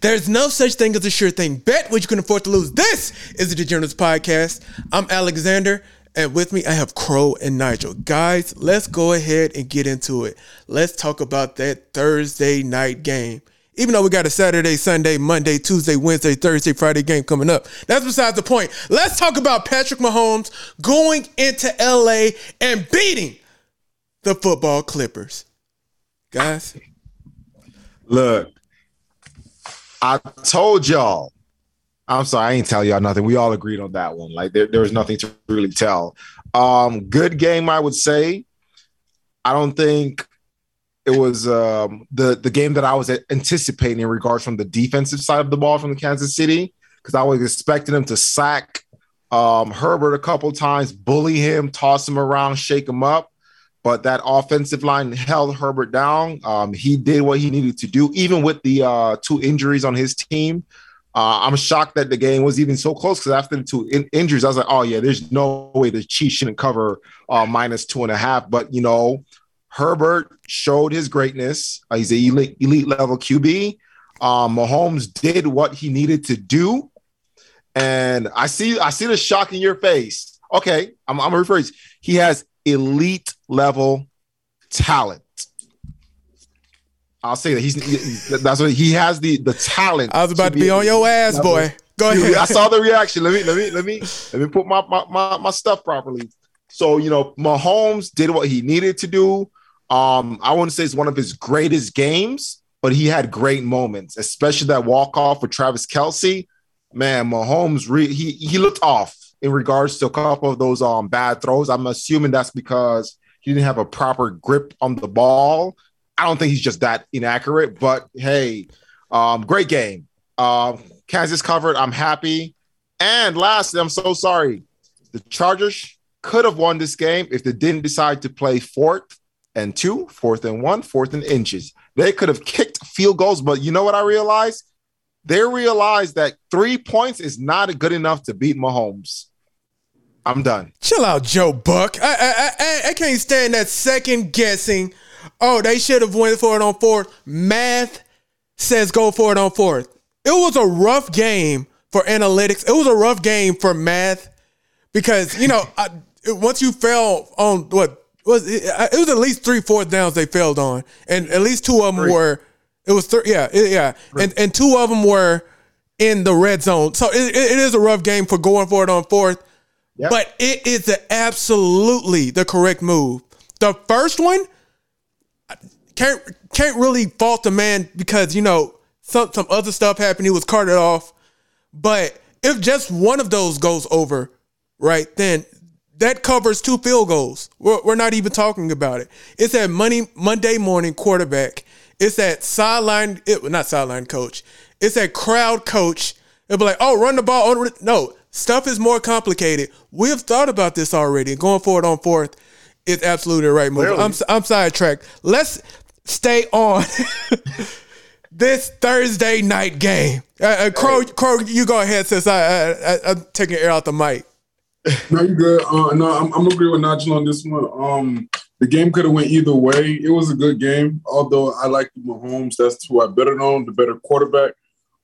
There's no such thing as a sure thing. Bet what you can afford to lose. This is the DeGeneres Podcast. I'm Alexander, and with me I have Crow and Nigel. Guys, let's go ahead and get into it. Let's talk about that Thursday night game. Even though we got a Saturday, Sunday, Monday, Tuesday, Wednesday, Thursday, Friday game coming up. That's besides the point. Let's talk about Patrick Mahomes going into LA and beating the football Clippers. Guys. Look, I told y'all. I'm sorry, I ain't tell y'all nothing. We all agreed on that one. Like, there was nothing to really tell. Good game, I would say. I don't think it was the game that I was anticipating in regards from the defensive side of the ball from the Kansas City, because I was expecting them to sack Herbert a couple times, bully him, toss him around, shake him up. But that offensive line held Herbert down. He did what he needed to do, even with the two injuries on his team. I'm shocked that the game was even so close, because after the two injuries, I was like, oh, yeah, there's no way the Chiefs shouldn't cover -2.5. But, you know, Herbert showed his greatness. He's an elite level QB. Mahomes did what he needed to do, and I see the shock in your face. Okay, I'm gonna rephrase. He has elite level talent. I'll say that he has the talent. I was about to be on your ass, level. Boy. Go ahead. I saw the reaction. Let me put my stuff properly. So, you know, Mahomes did what he needed to do. I wouldn't say it's one of his greatest games, but he had great moments, especially that walk-off with Travis Kelsey. Man, Mahomes, he looked off in regards to a couple of those bad throws. I'm assuming that's because he didn't have a proper grip on the ball. I don't think he's just that inaccurate, but hey, great game. Kansas covered. I'm happy. And lastly, I'm so sorry. The Chargers could have won this game if they didn't decide to play 4th and 2, 4th and 1, 4th and inches. They could have kicked field goals, but you know what I realized? They realized that 3 points is not good enough to beat Mahomes. I'm done. Chill out, Joe Buck. I can't stand that second guessing. Oh, they should have went for it on 4th. Math says go for it on 4th. It was a rough game for analytics. It was a rough game for math because, you know, once you fell on what was it was at least 3 fourth downs they failed on, and at least two of them were. It was three, yeah, and two of them were in the red zone. So it is a rough game for going for it on 4th, yep. But it is absolutely the correct move. The first one can't really fault the man because, you know, some other stuff happened. He was carted off, but if just one of those goes over, right then. That covers 2 field goals. We're not even talking about it. It's that Monday morning quarterback. It's that not sideline coach. It's that crowd coach. It'll be like, oh, run the ball. No, stuff is more complicated. We have thought about this already. Going for it on 4th is absolutely the right move. Really? I'm sidetracked. Let's stay on this Thursday night game. Crow, you go ahead since I'm taking air out the mic. No, you good. I'm agree with Nigel on this one. The game could have went either way. It was a good game, although I like Mahomes. That's who I betted on, the better quarterback.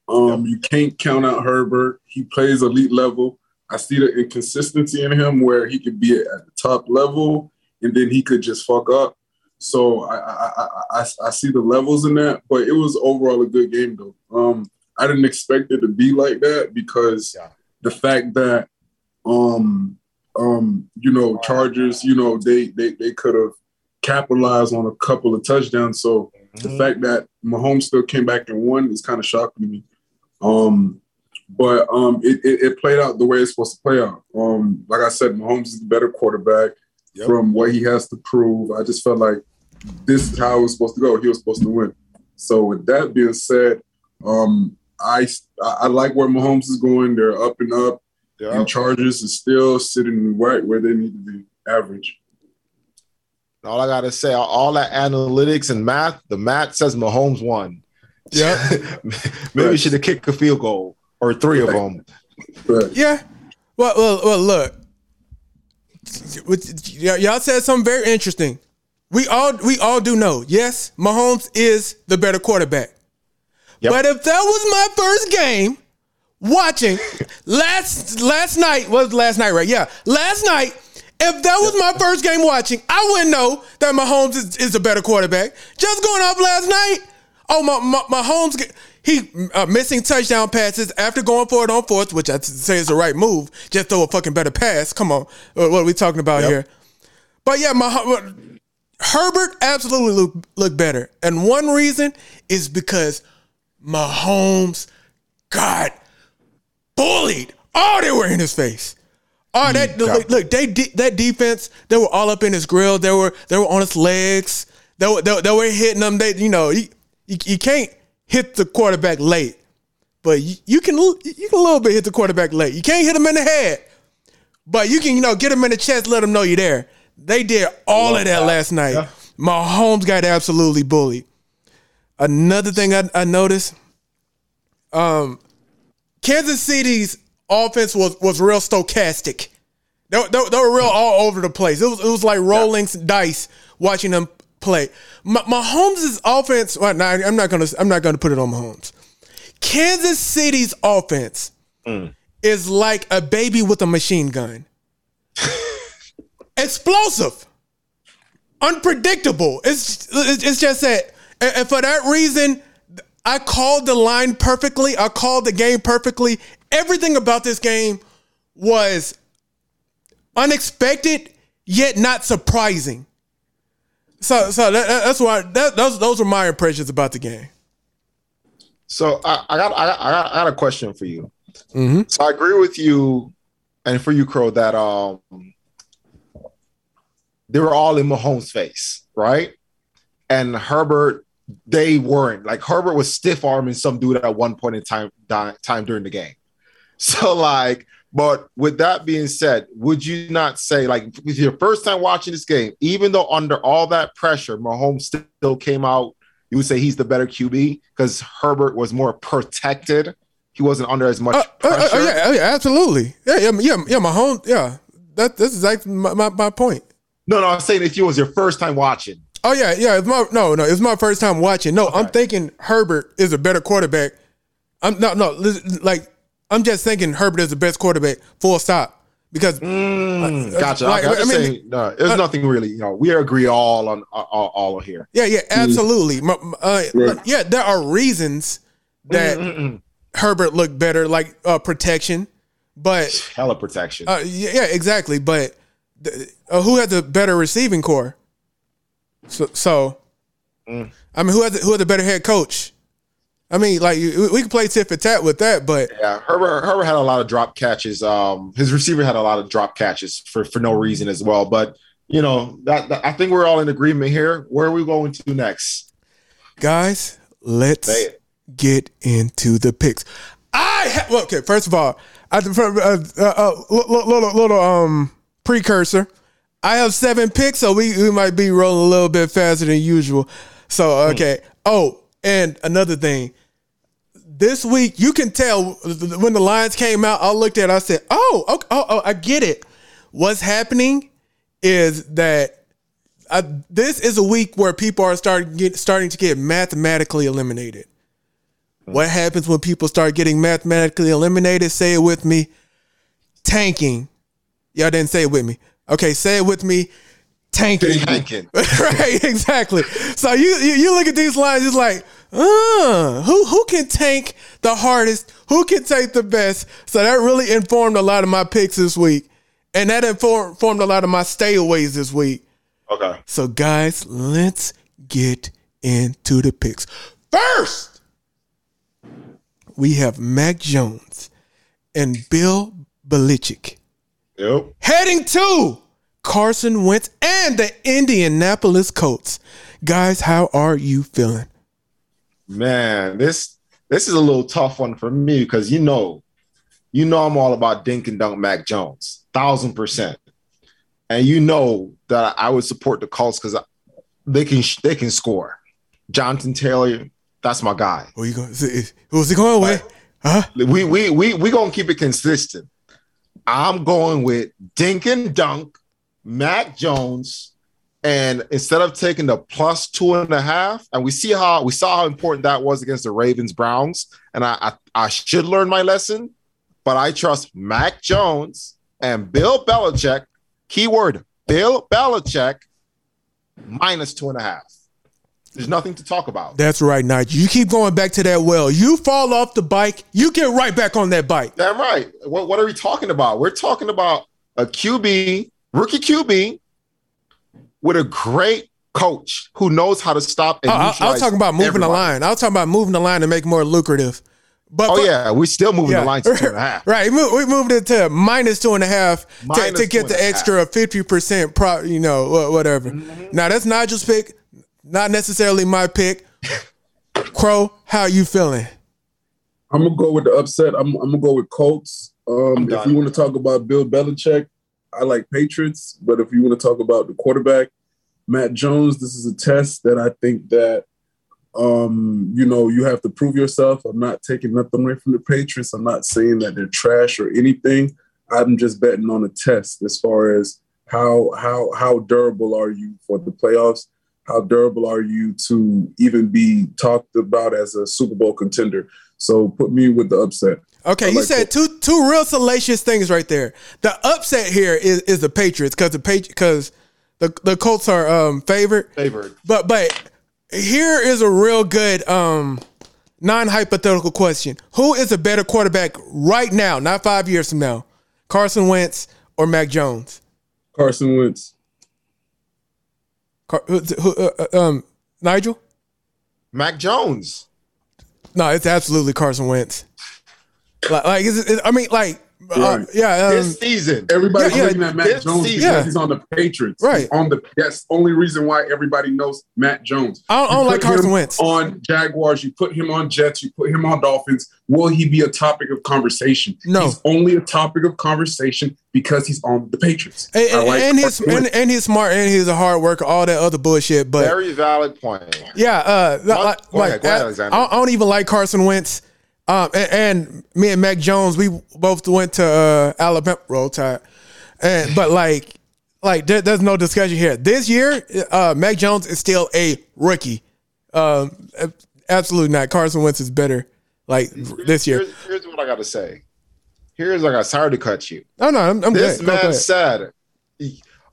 You can't count out Herbert. He plays elite level. I see the inconsistency in him where he could be at the top level and then he could just fuck up. So I see the levels in that, but it was overall a good game, though. I didn't expect it to be like that because the fact that you know, Chargers, you know, they could have capitalized on a couple of touchdowns. So the fact that Mahomes still came back and won is kind of shocking to me. But it played out the way it's supposed to play out. Like I said, Mahomes is the better quarterback from what he has to prove. I just felt like this is how it was supposed to go. He was supposed to win. So with that being said, I like where Mahomes is going. They're up and up. And Chargers is still sitting right where they need to be, average. All I got to say, all that analytics and math, the math says Mahomes won. Yeah. Maybe you should have kicked a field goal or 3 of them. Right. Yeah. Well, look. Y'all said something very interesting. We all do know, yes, Mahomes is the better quarterback. Yep. But if that was my first game watching last night, was last night, right? Yeah. Last night, if that was my first game watching, I wouldn't know that Mahomes is a better quarterback. Just going off last night, oh, Mahomes, he missing touchdown passes after going for it on fourth, which I say is the right move. Just throw a fucking better pass. Come on. What are we talking about here? But yeah, Herbert absolutely looked better. And one reason is because Mahomes got bullied. Oh, they were in his face. Oh, that look, that defense, they were all up in his grill. They were on his legs. They were hitting him. They, you know, you can't hit the quarterback late, but you can a little bit hit the quarterback late. You can't hit him in the head, but you can, you know, get him in the chest, let him know you're there. They did all of that last night. Yeah. Mahomes got absolutely bullied. Another thing I noticed, Kansas City's offense was real stochastic. They were real all over the place. It was like rolling dice watching them play. Mahomes' offense. Well, nah, I'm not gonna put it on Mahomes. Kansas City's offense is like a baby with a machine gun. Explosive, unpredictable. It's just that, and for that reason, I called the line perfectly. I called the game perfectly. Everything about this game was unexpected, yet not surprising. So that's why those were my impressions about the game. So I got a question for you. Mm-hmm. So I agree with you, and for you, Crow, that they were all in Mahomes' face, right? And Herbert, they weren't. Like, Herbert was stiff-arming some dude at one point in time during the game. So, like, but with that being said, would you not say, like, if your first time watching this game, even though under all that pressure, Mahomes still came out, you would say he's the better QB because Herbert was more protected? He wasn't under as much pressure? Yeah, absolutely. Yeah, Mahomes, yeah. That's exactly my point. No, I'm saying if it was your first time watching. Oh, yeah. It's my first time watching. No, okay. I'm thinking Herbert is a better quarterback. I'm just thinking Herbert is the best quarterback, full stop. Because gotcha. Like, okay. There's nothing really. You know, we agree all here. Yeah, absolutely. Yeah, there are reasons that Herbert looked better, like protection, but hella protection. Yeah, exactly. But who had the better receiving core? So I mean, who had the better head coach? I mean, like, we can play tit for tat with that, but yeah, Herbert had a lot of drop catches. His receiver had a lot of drop catches for no reason as well. But you know, I think we're all in agreement here. Where are we going to next, guys? Let's get into the picks. Okay. First of all, I little precursor. I have 7 picks, so we might be rolling a little bit faster than usual. So okay. Oh. And another thing, this week, you can tell when the lines came out, I looked at it, I said, oh, I get it. What's happening is that this is a week where people are starting to get mathematically eliminated. What happens when people start getting mathematically eliminated? Say it with me. Tanking. Y'all didn't say it with me. Okay, say it with me. Tanking. Right, exactly. So you look at these lines, it's like, who can tank the hardest? Who can tank the best? So that really informed a lot of my picks this week. And that informed a lot of my stayaways this week. Okay. So, guys, let's get into the picks. First, we have Mac Jones and Bill Belichick. Yep. Heading to Carson Wentz and the Indianapolis Colts. Guys, how are you feeling? Man, this is a little tough one for me because you know I'm all about dink and dunk Mac Jones, 1,000%. And you know that I would support the Colts because they can score. Jonathan Taylor, that's my guy. Who's he going with? Huh? We gonna keep it consistent. I'm going with dink and dunk Mac Jones And instead of taking the plus 2.5, and we saw how important that was against the Ravens-Browns, and I should learn my lesson, but I trust Mac Jones and Bill Belichick, keyword Bill Belichick, minus 2.5. There's nothing to talk about. That's right, Nigel. You keep going back to that well. You fall off the bike, you get right back on that bike. Damn right. What are we talking about? We're talking about a QB, rookie QB, with a great coach who knows how to stop and neutralize everyone. I was talking about moving the line. I was talking about moving the line to make it more lucrative. But we're still moving the line to 2.5. Right, we moved it to minus 2.5 to get the extra 50% prop, whatever. Mm-hmm. Now, that's Nigel's pick. Not necessarily my pick. Crow, how you feeling? I'm going to go with the upset. I'm going to go with Colts. If you want to talk about Bill Belichick, I like Patriots. But if you want to talk about the quarterback, Matt Jones, this is a test that I think that, you have to prove yourself. I'm not taking nothing away from the Patriots. I'm not saying that they're trash or anything. I'm just betting on a test as far as how durable are you for the playoffs. How durable are you to even be talked about as a Super Bowl contender? So put me with the upset. Okay, you said two real salacious things right there. The upset here is the Patriots because the Colts are favored. But here is a real good non-hypothetical question. Who is a better quarterback right now, not 5 years from now? Carson Wentz or Mac Jones? Carson Wentz. Nigel? Mac Jones. No, it's absolutely Carson Wentz. This season. Everybody's looking at Mac Jones because he's on the Patriots. Right. He's on the That's the only reason why everybody knows Matt Jones. I don't like Carson Wentz. On Jaguars, you put him on Jets, you put him on Dolphins. Will he be a topic of conversation? No. He's only a topic of conversation because he's on the Patriots. And he's smart and he's a hard worker, all that other bullshit. But very valid point. Yeah. Go ahead, Alexander. I don't even like Carson Wentz. And me and Mac Jones, we both went to Alabama. Roll Tide. There's no discussion here. This year, Mac Jones is still a rookie. Absolutely not. Carson Wentz is better. This year. Here's what I got to say. Sorry to cut you. No, I'm good. This man said,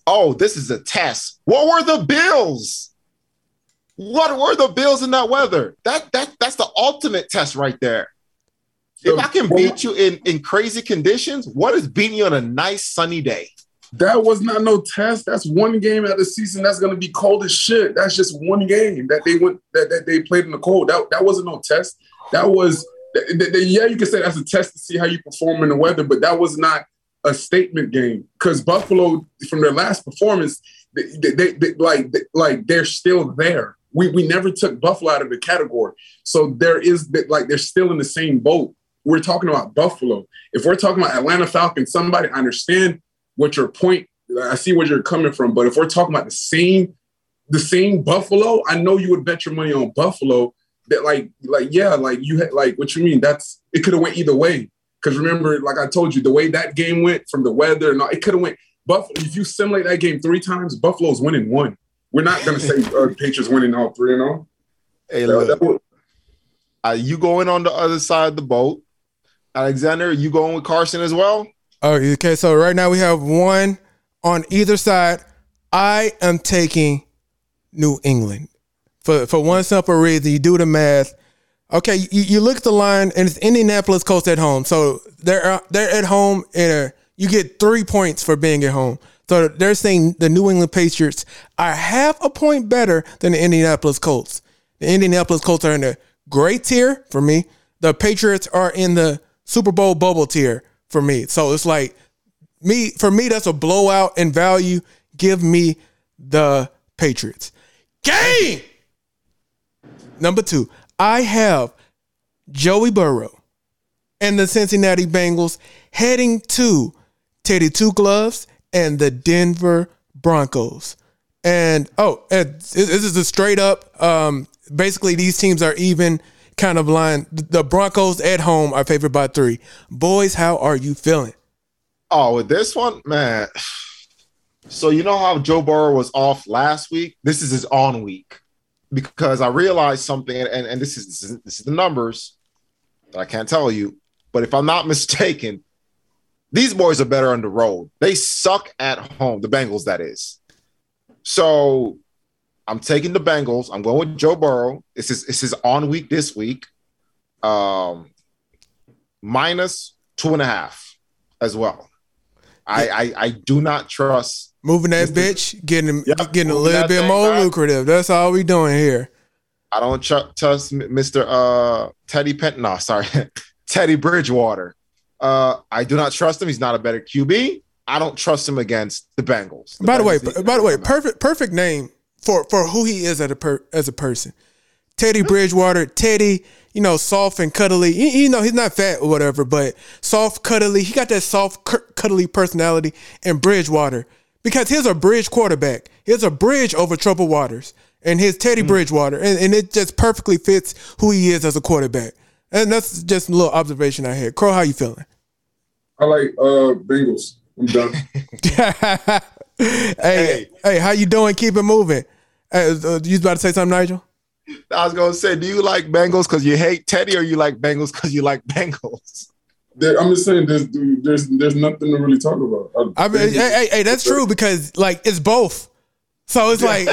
"Oh, this is a test. What were the Bills? What were the Bills in that weather? That's the ultimate test right there. If I can beat you in crazy conditions, what is beating you on a nice sunny day? That was not no test. That's one game out of the season that's going to be cold as shit. That's just one game that they went that they played in the cold. That wasn't no test. That was you can say that's a test to see how you perform in the weather, but that was not a statement game because Buffalo from their last performance, they they're still there. We never took Buffalo out of the category. So there is they're still in the same boat. We're talking about Buffalo. If we're talking about Atlanta Falcons, somebody, I understand what your point. I see where you're coming from. But if we're talking about the same Buffalo, I know you would bet your money on Buffalo. That you had what you mean? That's it could have went either way. Because remember, like I told you, the way that game went from the weather and all, it could have went Buffalo. If you simulate that game 3 times, Buffalo's winning 1. We're not going to say Patriots winning all 3 and all. Hey, look, you going on the other side of the boat. Alexander, you going with Carson as well? Okay, so right now we have one on either side. I am taking New England. For one simple reason, you do the math. Okay, you look at the line, and it's Indianapolis Colts at home. So they're at home, and you get 3 points for being at home. So they're saying the New England Patriots are half a point better than the Indianapolis Colts. The Indianapolis Colts are in the gray tier for me. The Patriots are in the Super Bowl bubble tier for me. So it's like for me, that's a blowout in value. Give me the Patriots. Game! Number 2, I have Joey Burrow and the Cincinnati Bengals heading to Teddy Two Gloves and the Denver Broncos. And this is a straight up, basically these teams are even kind of lined. The Broncos at home are favored by 3. Boys, how are you feeling? Oh, with this one, man, So you know how Joe Burrow was off last week? This is his on week, because I realized something, and this is the numbers that I can't tell you, but if I'm not mistaken, these boys are better on the road. They suck at home, the Bengals, that is. So I'm taking the Bengals. I'm going with Joe Burrow. It's his on week this week. Minus 2.5 as well. I do not trust moving that bitch, getting a little bit more lucrative. That's all we doing here. I don't trust Mr. Teddy Bridgewater. I do not trust him. He's not a better QB. I don't trust him against the Bengals. By the way, perfect name for who he is as a person. Teddy Bridgewater, Teddy, you know, soft and cuddly. You know, he's not fat or whatever, but soft, cuddly. He got that soft, cuddly personality. And Bridgewater, because he's a bridge quarterback. He's a bridge over troubled waters. And he's Teddy Bridgewater. And it just perfectly fits who he is as a quarterback. And that's just a little observation I had. Crow, how you feeling? I like Bengals. I'm done. Hey, how you doing? Keep it moving. You about to say something, Nigel? I was going to say, do you like Bengals because you hate Teddy, or you like Bengals because you like Bengals? I'm just saying there's nothing to really talk about. I mean, hey, that's true, because, like, it's both. So it's like,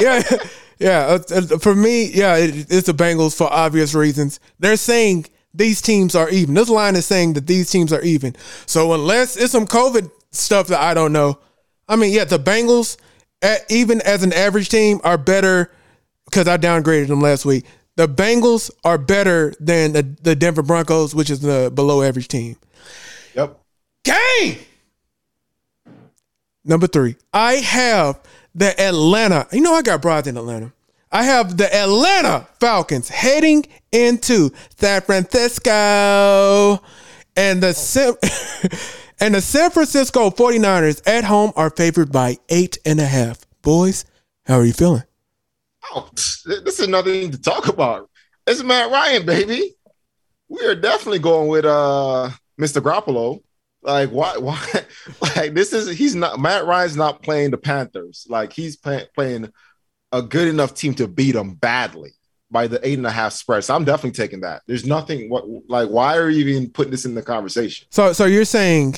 for me, it's the Bengals for obvious reasons. They're saying these teams are even. This line is saying that these teams are even. So unless it's some COVID stuff that I don't know. I mean, the Bengals, even as an average team, are better, because I downgraded them last week. The Bengals are better than the Denver Broncos, which is the below average team. Yep. Game number 3. I have the Atlanta. You know, I got broads in Atlanta. I have the Atlanta Falcons heading into San Francisco, and the San Francisco 49ers at home are favored by 8.5. Boys, how are you feeling? Oh, this is nothing to talk about. It's Matt Ryan, baby. We are definitely going with Mr. Garoppolo. Like, why? Like, Matt Ryan's not playing the Panthers. Like, he's playing a good enough team to beat them badly by the 8.5 spread. So I'm definitely taking that. There's nothing. Why are you even putting this in the conversation? So you're saying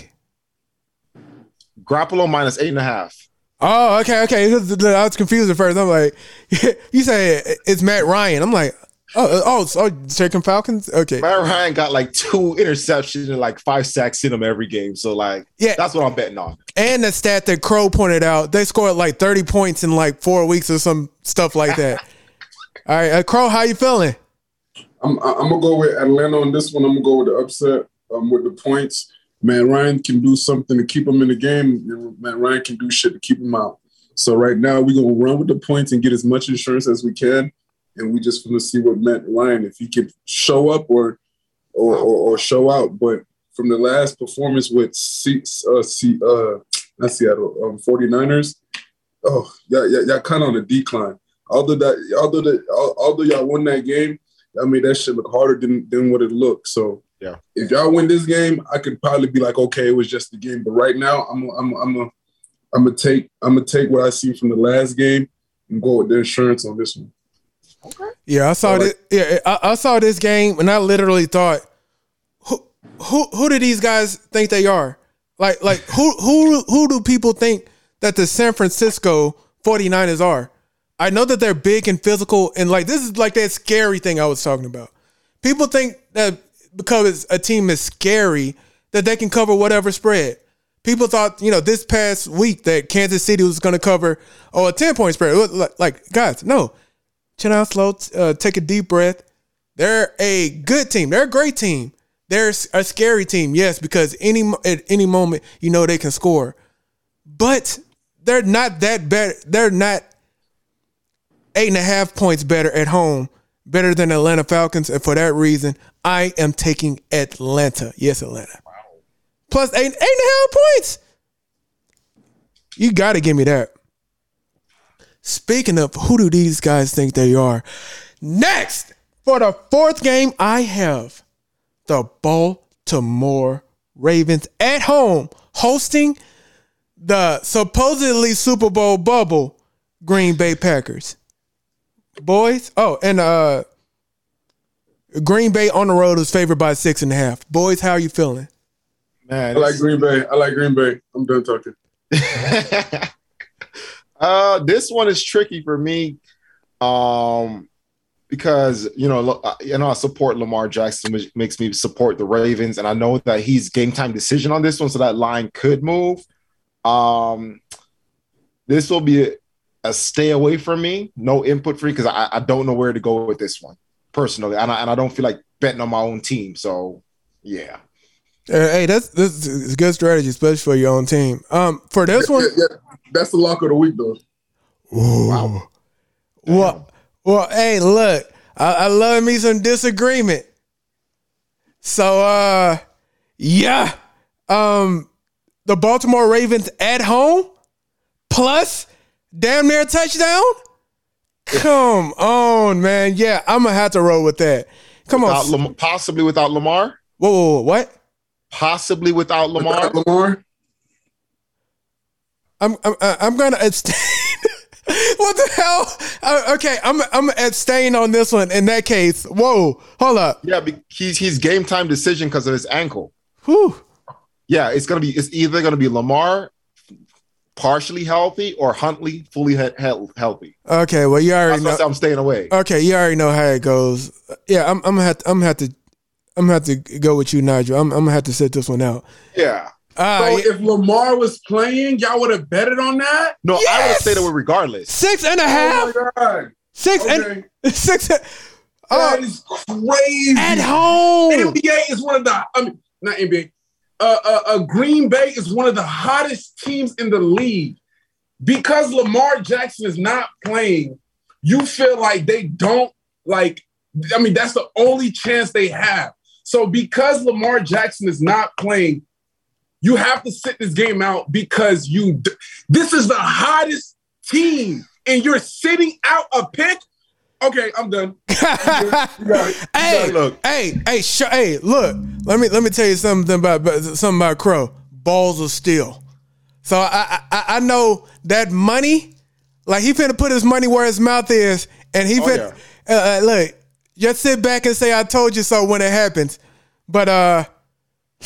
Garoppolo minus 8.5. Oh, okay. I was confused at first. I'm like, you say it's Matt Ryan. I'm like, Chicken Falcons? Okay. Matt Ryan got like 2 interceptions and like 5 sacks in him every game. So, like, that's what I'm betting on. And the stat that Crow pointed out, they scored like 30 points in like 4 weeks or some stuff like that. All right, Crow, how you feeling? I'm going to go with Atlanta on this one. I'm going to go with the upset with the points. Matt Ryan can do something to keep him in the game. Matt Ryan can do shit to keep him out. So right now we're going to run with the points and get as much insurance as we can. And we just want to see what Matt Ryan, if he can show up or show out. But from the last performance with Seattle 49ers, y'all kind of on a decline. Although y'all won that game, I mean, that shit looked harder than what it looked. So, yeah. If y'all win this game, I could probably be like, okay, it was just the game. But right now, I'm gonna take what I see from the last game and go with the insurance on this one. Okay. Yeah, I saw this. Yeah, I saw this game, and I literally thought, who do these guys think they are? Like who do people think that the San Francisco 49ers are? I know that they're big and physical, and like this is like that scary thing I was talking about. People think that, because a team is scary, that they can cover whatever spread. People thought, this past week that Kansas City was going to cover a 10-point spread. It was like, guys, no. Chill out slow. Take a deep breath. They're a good team. They're a great team. They're a scary team, yes, because at any moment, they can score. But they're not that better. They're not 8.5 points better at home, better than Atlanta Falcons. And for that reason, I am taking Atlanta. Yes, Atlanta. Wow. Plus 8.5 points. You got to give me that. Speaking of, who do these guys think they are? Next, for the 4th game, I have the Baltimore Ravens at home hosting the supposedly Super Bowl bubble Green Bay Packers. Boys. Oh, and Green Bay on the road is favored by 6.5. Boys, how are you feeling? Man, I like Green Bay. I like Green Bay. I'm done talking. This one is tricky for me because, you know, I support Lamar Jackson, which makes me support the Ravens, and I know that he's game-time decision on this one, so that line could move. This will be a stay away from me, no input for me, because I don't know where to go with this one personally, and I don't feel like betting on my own team, so yeah. Hey, that's a good strategy, especially for your own team. For this one, that's the lock of the week, though. Ooh. Wow. Well, hey, look, I love me some disagreement. So, yeah, the Baltimore Ravens at home plus damn near a touchdown. Come on, man. Yeah, I'm gonna have to roll with that. Come on, possibly without Lamar. Whoa, what? Possibly without Lamar. I'm gonna abstain. What the hell? Okay, I'm abstain on this one. In that case, whoa, hold up. Yeah, he's game time decision because of his ankle. Whew. Yeah, it's either gonna be Lamar partially healthy or Huntley fully healthy. Okay, well you already know. I'm staying away. Okay, you already know how it goes. Yeah, I'm gonna have to go with you, Nigel. I'm gonna have to sit this one out. Yeah. So if Lamar was playing, y'all would have betted on that? No, yes! I would have stayed away regardless. 6.5. Oh my God. Six. That is crazy. At home, NBA is one of the. I mean, not NBA. Green Bay is one of the hottest teams in the league because Lamar Jackson is not playing. You feel like they don't like. I mean, that's the only chance they have. So because Lamar Jackson is not playing, you have to sit this game out because this is the hottest team and you're sitting out a pick. Okay, I'm done. Hey, look. Let me tell you something about Crow. Balls of steel. So I know that money. Like he finna put his money where his mouth is, and he finna look. Just sit back and say I told you so when it happens. But I'm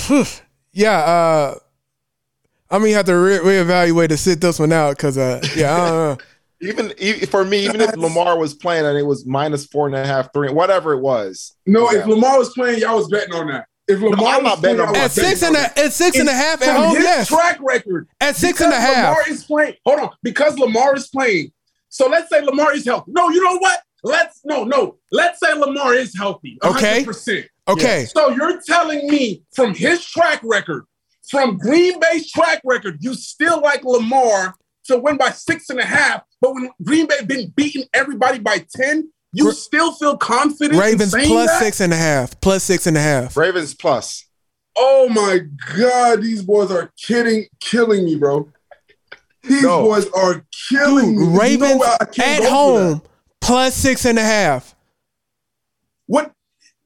gonna have to reevaluate to sit this one out because I don't know. Even for me, even if Lamar was playing and it was minus 4.5, 3, whatever it was. No, if Lamar was playing, y'all was betting on that. If Lamar was betting on that. At 6.5 at home, yes. Track record. At 6.5. Lamar is playing. Hold on, because Lamar is playing. So let's say Lamar is healthy. No, you know what? Let's say Lamar is healthy. 100%. Okay. Yeah. So you're telling me from his track record, from Green Bay's track record, you still like Lamar to win by 6.5, but when Green Bay been beating everybody by 10, you still feel confident? Ravens in saying plus that? 6.5. Plus 6.5. Ravens plus. Oh my God, these boys are killing me, bro. These boys are killing me. Ravens at home. Plus 6.5. What?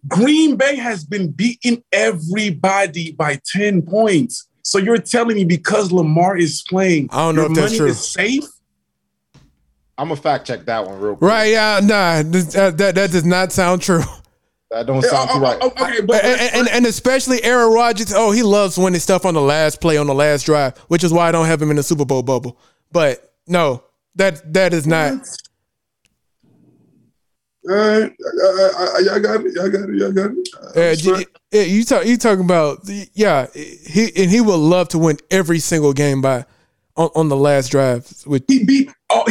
Green Bay has been beating everybody by 10 points. So you're telling me because Lamar is playing, I don't know if that's true. Money is safe? I'm going to fact check that one real quick. Right, yeah, nah. That does not sound true. That don't sound too right. Okay, but and especially Aaron Rodgers. Oh, he loves winning stuff on the last play, on the last drive, which is why I don't have him in the Super Bowl bubble. But no, that is not. All right, y'all got it. You talking about? Yeah, he would love to win every single game by on the last drive. Which he beat all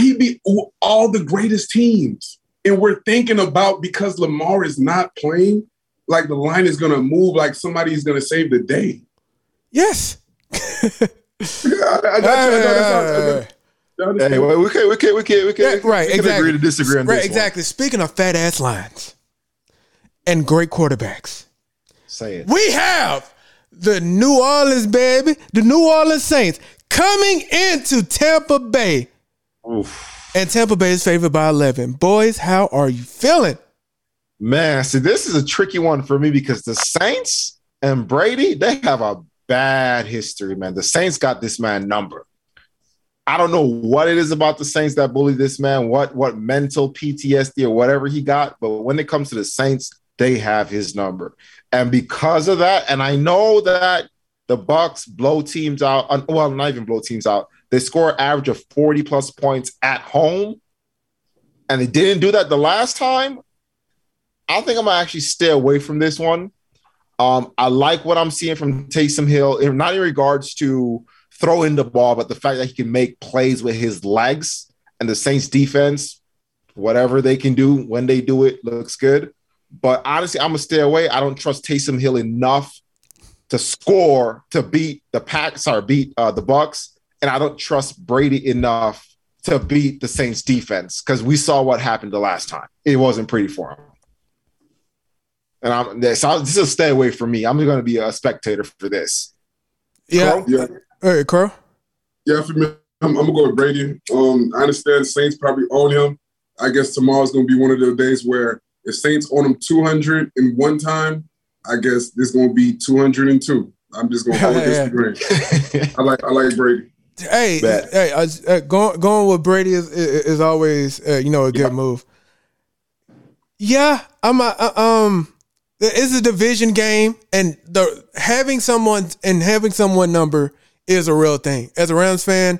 the greatest teams, and we're thinking about because Lamar is not playing, like the line is gonna move, like somebody's gonna save the day. Yes. I got you. Anyway, we can agree to disagree on this. Right, exactly. One. Speaking of fat ass lines and great quarterbacks, say it. We have the New Orleans baby, the New Orleans Saints coming into Tampa Bay, and Tampa Bay is favored by 11. Boys, how are you feeling? Man, see, this is a tricky one for me because the Saints and Brady, they have a bad history. Man, the Saints got this man number. I don't know what it is about the Saints that bully this man, what mental PTSD or whatever he got. But when it comes to the Saints, they have his number. And because of that, and I know that the Bucs blow teams out. Well, not even blow teams out. They score an average of 40-plus points at home. And they didn't do that the last time. I think I'm going to actually stay away from this one. I like what I'm seeing from Taysom Hill, not in regards to throwing the ball, but the fact that he can make plays with his legs, and the Saints defense, whatever they can do, when they do it, looks good. But honestly, I'm going to stay away. I don't trust Taysom Hill enough to score to beat the Pack, the Bucs, and I don't trust Brady enough to beat the Saints defense because we saw what happened the last time. It wasn't pretty for him. And this is a stay away from me. I'm going to be a spectator for this. Yeah. Yeah. All right, Carl. Yeah, for me, I'm going to go with Brady. I understand Saints probably own him. I guess tomorrow's going to be one of those days where if Saints own him 200 in one time, I guess it's going to be 202. I'm just going to go against the grain. I like Brady. Going with Brady is always a good move. Yeah, it's a division game, and having someone number is a real thing. As a Rams fan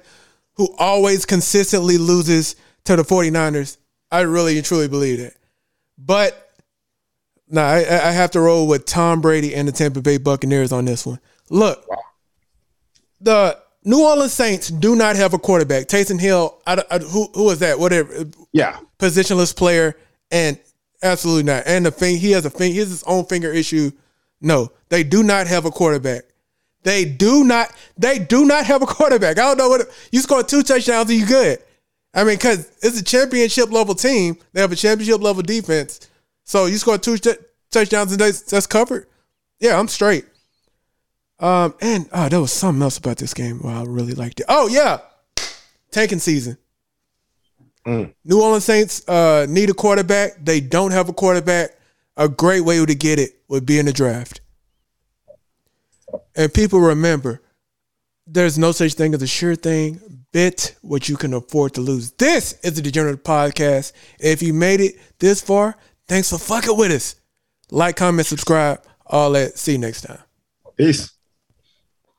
who always consistently loses to the 49ers, I really and truly believe that. But I have to roll with Tom Brady and the Tampa Bay Buccaneers on this one. Look, the New Orleans Saints do not have a quarterback. Taysom Hill, who is that? Whatever. Yeah. Positionless player, and absolutely not. And he has his own finger issue. No, they do not have a quarterback. They do not have a quarterback. I don't know you score 2 touchdowns and you good. I mean, because it's a championship level team. They have a championship level defense. So you score 2 touchdowns and that's covered. Yeah, I'm straight. There was something else about this game where I really liked it. Oh, yeah. Tanking season. Mm. New Orleans Saints need a quarterback. They don't have a quarterback. A great way to get it would be in the draft. And people remember, there's no such thing as a sure thing. Bet what you can afford to lose. This is the DeGeneres Podcast. If you made it this far, thanks for fucking with us. Like, comment, subscribe, all that. See you next time. Peace.